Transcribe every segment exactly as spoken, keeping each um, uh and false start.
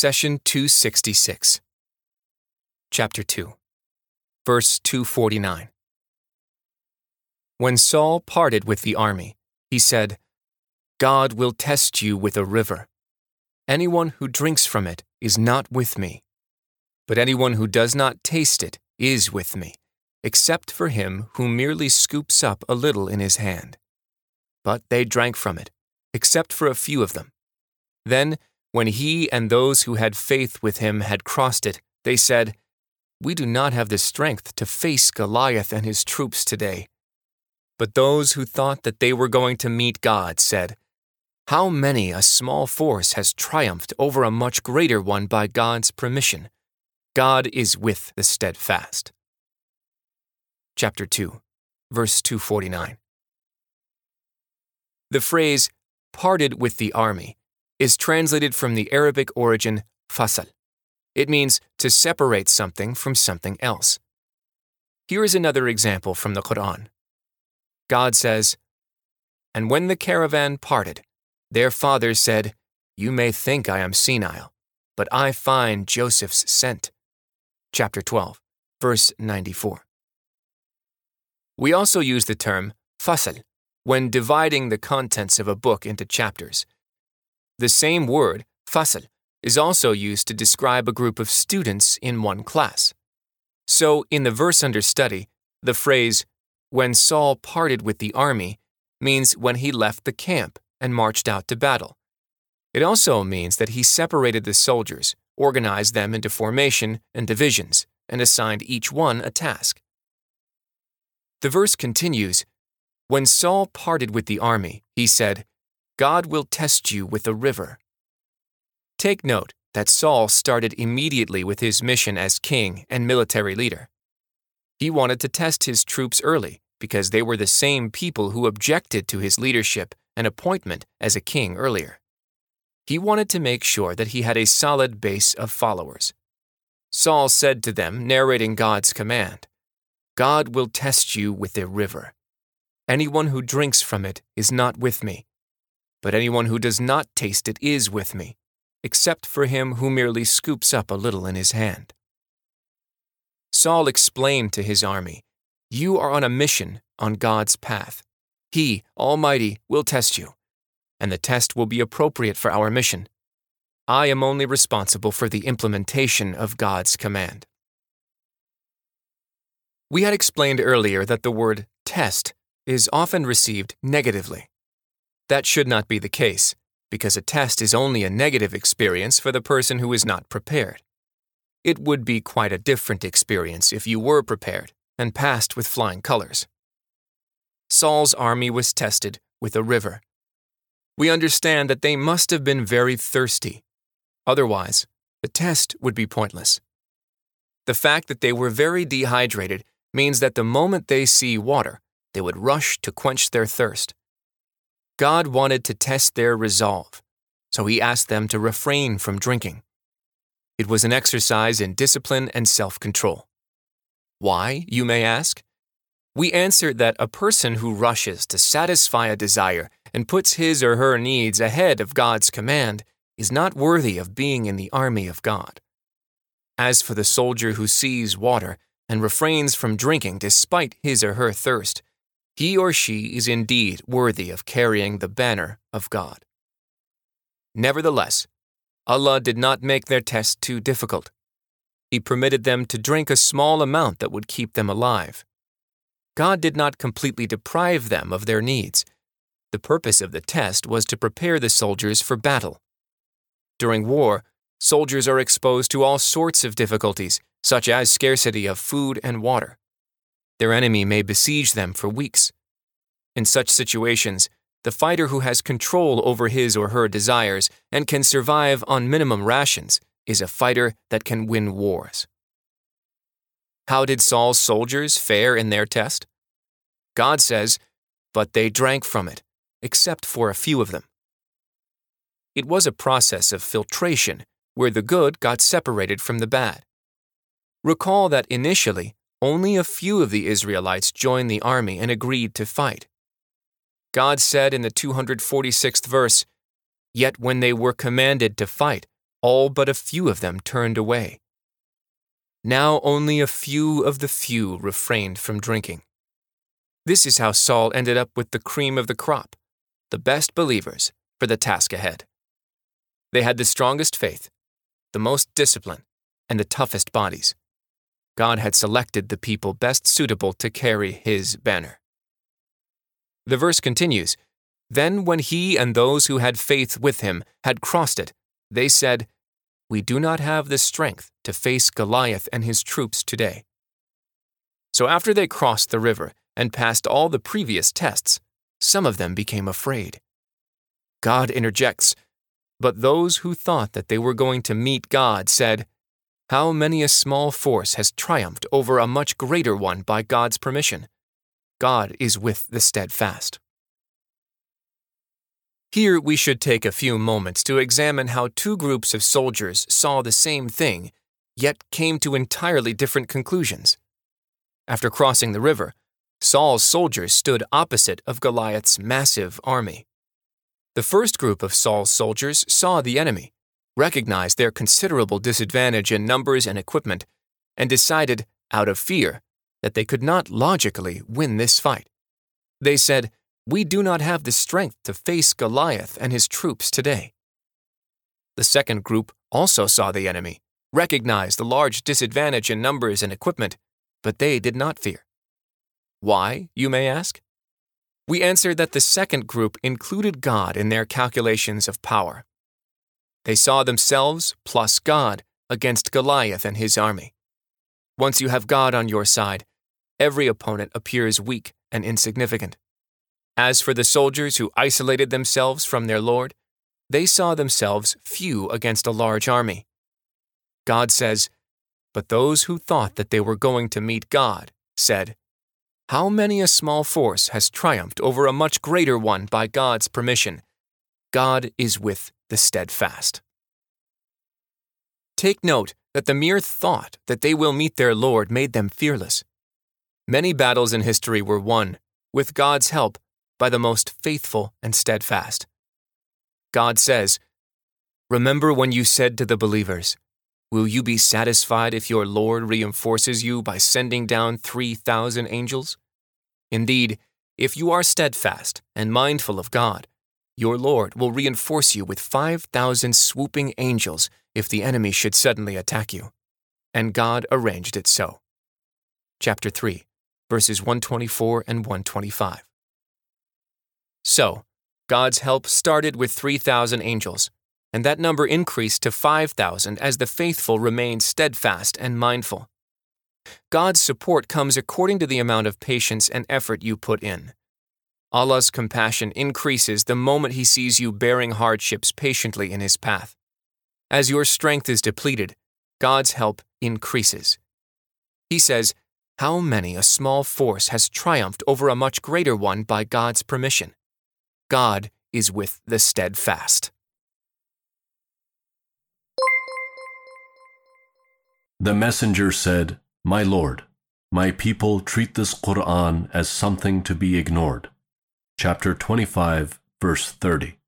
Session two sixty-six. Chapter two. Verse two forty-nine. When Saul parted with the army, he said, "God will test you with a river. Anyone who drinks from it is not with me, but anyone who does not taste it is with me, except for him who merely scoops up a little in his hand." But they drank from it, except for a few of them. Then, when he and those who had faith with him had crossed it, they said, "We do not have the strength to face Goliath and his troops today." But those who thought that they were going to meet God said, "How many a small force has triumphed over a much greater one by God's permission? God is with the steadfast." Chapter two, verse two forty-nine. The phrase, "parted with the army," is translated from the Arabic origin, fasal. It means to separate something from something else. Here is another example from the Quran. God says, "And when the caravan parted, their father said, 'You may think I am senile, but I find Joseph's scent.'" Chapter twelve, verse ninety-four. We also use the term fasal when dividing the contents of a book into chapters. The same word, fasl, is also used to describe a group of students in one class. So, in the verse under study, the phrase, "when Saul parted with the army," means when he left the camp and marched out to battle. It also means that he separated the soldiers, organized them into formation and divisions, and assigned each one a task. The verse continues, "When Saul parted with the army, he said, 'God will test you with a river.'" Take note that Saul started immediately with his mission as king and military leader. He wanted to test his troops early because they were the same people who objected to his leadership and appointment as a king earlier. He wanted to make sure that he had a solid base of followers. Saul said to them, narrating God's command, "God will test you with a river. Anyone who drinks from it is not with me, but anyone who does not taste it is with me, except for him who merely scoops up a little in his hand." Saul explained to his army, "You are on a mission on God's path. He, Almighty, will test you, and the test will be appropriate for our mission. I am only responsible for the implementation of God's command." We had explained earlier that the word test is often received negatively. That should not be the case, because a test is only a negative experience for the person who is not prepared. It would be quite a different experience if you were prepared and passed with flying colors. Saul's army was tested with a river. We understand that they must have been very thirsty. Otherwise, the test would be pointless. The fact that they were very dehydrated means that the moment they see water, they would rush to quench their thirst. God wanted to test their resolve, so he asked them to refrain from drinking. It was an exercise in discipline and self-control. Why, you may ask? We answered that a person who rushes to satisfy a desire and puts his or her needs ahead of God's command is not worthy of being in the army of God. As for the soldier who sees water and refrains from drinking despite his or her thirst, he or she is indeed worthy of carrying the banner of God. Nevertheless, Allah did not make their test too difficult. He permitted them to drink a small amount that would keep them alive. God did not completely deprive them of their needs. The purpose of the test was to prepare the soldiers for battle. During war, soldiers are exposed to all sorts of difficulties, such as scarcity of food and water. Their enemy may besiege them for weeks. In such situations, the fighter who has control over his or her desires and can survive on minimum rations is a fighter that can win wars. How did Saul's soldiers fare in their test? God says, "But they drank from it, except for a few of them." It was a process of filtration where the good got separated from the bad. Recall that initially, only a few of the Israelites joined the army and agreed to fight. God said in the two hundred forty-sixth verse, "Yet when they were commanded to fight, all but a few of them turned away. Now only a few of the few refrained from drinking. This is how Saul ended up with the cream of the crop, the best believers for the task ahead. They had the strongest faith, the most discipline, and the toughest bodies. God had selected the people best suitable to carry his banner. The verse continues, "Then when he and those who had faith with him had crossed it, they said, 'We do not have the strength to face Goliath and his troops today.'" So after they crossed the river and passed all the previous tests, some of them became afraid. God interjects, "But those who thought that they were going to meet God said, 'How many a small force has triumphed over a much greater one by God's permission? God is with the steadfast.'" Here we should take a few moments to examine how two groups of soldiers saw the same thing, yet came to entirely different conclusions. After crossing the river, Saul's soldiers stood opposite of Goliath's massive army. The first group of Saul's soldiers saw the enemy, recognized their considerable disadvantage in numbers and equipment, and decided, out of fear, that they could not logically win this fight. They said, "We do not have the strength to face Goliath and his troops today." The second group also saw the enemy, recognized the large disadvantage in numbers and equipment, but they did not fear. Why, you may ask? We answer that the second group included God in their calculations of power. They saw themselves plus God against Goliath and his army. Once you have God on your side, every opponent appears weak and insignificant. As for the soldiers who isolated themselves from their Lord, they saw themselves few against a large army. God says, "But those who thought that they were going to meet God said, 'How many a small force has triumphed over a much greater one by God's permission? God is with the steadfast.'" Take note that the mere thought that they will meet their Lord made them fearless. Many battles in history were won, with God's help, by the most faithful and steadfast. God says, "Remember when you said to the believers, 'Will you be satisfied if your Lord reinforces you by sending down three thousand angels?' Indeed, if you are steadfast and mindful of God, your Lord will reinforce you with five thousand swooping angels if the enemy should suddenly attack you." And God arranged it so. Chapter three, verses one twenty-four and one twenty-five. So, God's help started with three thousand angels, and that number increased to five thousand as the faithful remained steadfast and mindful. God's support comes according to the amount of patience and effort you put in. Allah's compassion increases the moment He sees you bearing hardships patiently in His path. As your strength is depleted, God's help increases. He says, "How many a small force has triumphed over a much greater one by God's permission? God is with the steadfast." The messenger said, "My Lord, my people treat this Quran as something to be ignored." Chapter twenty-five, verse thirty.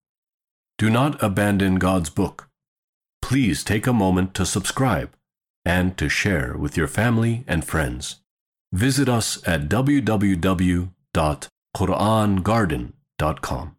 Do not abandon God's book. Please take a moment to subscribe and to share with your family and friends. Visit us at w w w dot Quran Garden dot com.